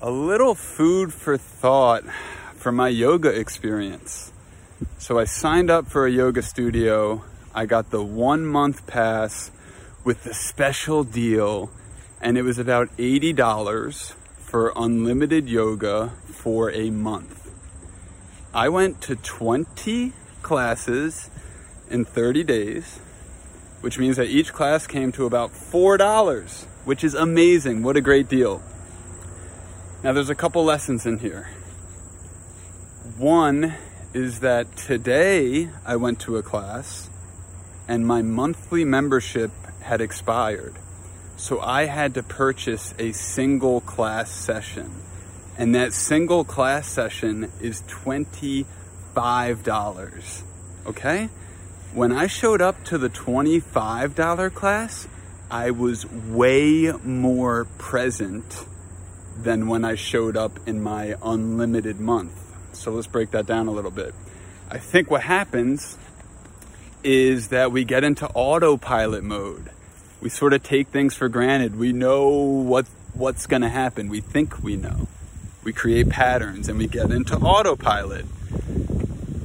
a little food for thought from my yoga experience. So I signed up for a yoga studio. I got the 1 month pass with the special deal, and it was about $80 for unlimited yoga for a month. I went to 20 classes in 30 days, which means that each class came to about $4, which is amazing. What a great deal. Now, there's a couple lessons in here. One is that today I went to a class and my monthly membership had expired. So I had to purchase a single class session. And that single class session is $25, okay? When I showed up to the $25 class, I was way more present than when I showed up in my unlimited month. So let's break that down a little bit. I think what happens is that we get into autopilot mode. We sort of take things for granted. We know what's going to happen. We think we know. We create patterns and we get into autopilot.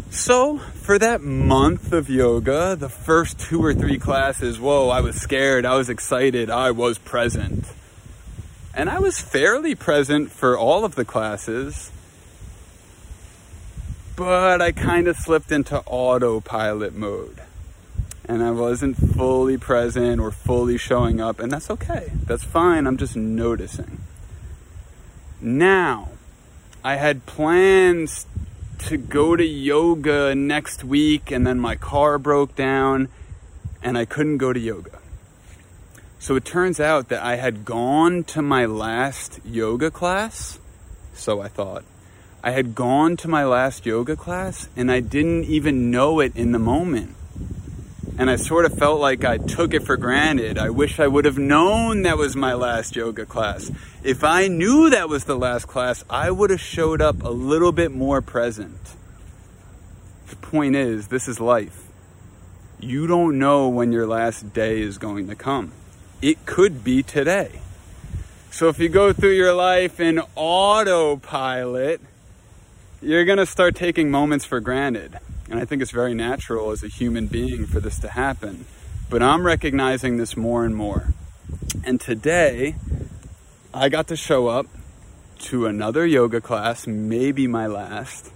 So for that month of yoga, the first 2 or 3 classes, whoa, I was scared. I was excited. I was present. And I was fairly present for all of the classes, but I kind of slipped into autopilot mode and I wasn't fully present or fully showing up, and that's okay. That's fine. I'm just noticing. Now, I had plans to go to yoga next week, and then my car broke down and I couldn't go to yoga. So it turns out that I had gone to my last yoga class. So I thought, I had gone to my last yoga class and I didn't even know it in the moment. And I sort of felt like I took it for granted. I wish I would have known that was my last yoga class. If I knew that was the last class, I would have showed up a little bit more present. The point is, this is life. You don't know when your last day is going to come. It could be today. So if you go through your life in autopilot, you're going to start taking moments for granted. And I think it's very natural as a human being for this to happen. But I'm recognizing this more and more. And today, I got to show up to another yoga class, maybe my last,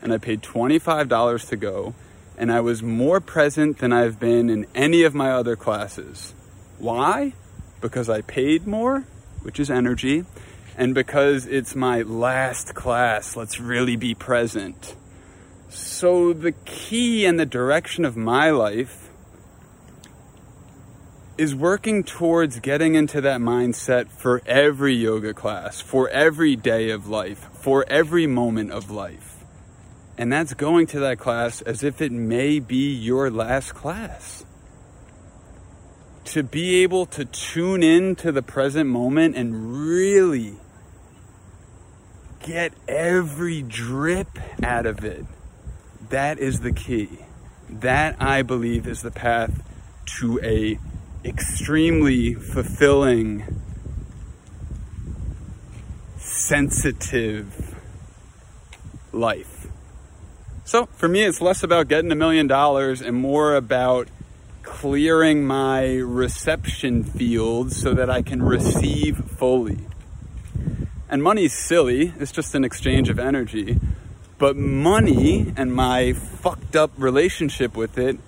and I paid $25 to go, and I was more present than I've been in any of my other classes. Why? Because I paid more, which is energy, and because it's my last class. Let's really be present. So the key and the direction of my life is working towards getting into that mindset for every yoga class, for every day of life, for every moment of life. And that's going to that class as if it may be your last class. To be able to tune in to the present moment and really get every drip out of it. That is the key. That, I believe, is the path to a extremely fulfilling, sensitive life. So for me, it's less about getting $1 million and more about clearing my reception field so that I can receive fully. And money's silly. It's just an exchange of energy. But money and my fucked up relationship with it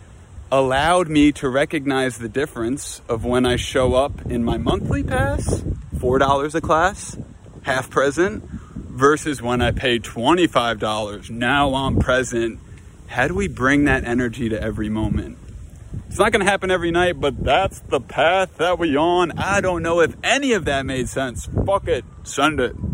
allowed me to recognize the difference of when I show up in my monthly pass, $4 a class, half present, versus when I pay $25. Now I'm present. How do we bring that energy to every moment? It's not going to happen every night, but that's the path that we're on. I don't know if any of that made sense. Fuck it. Send it.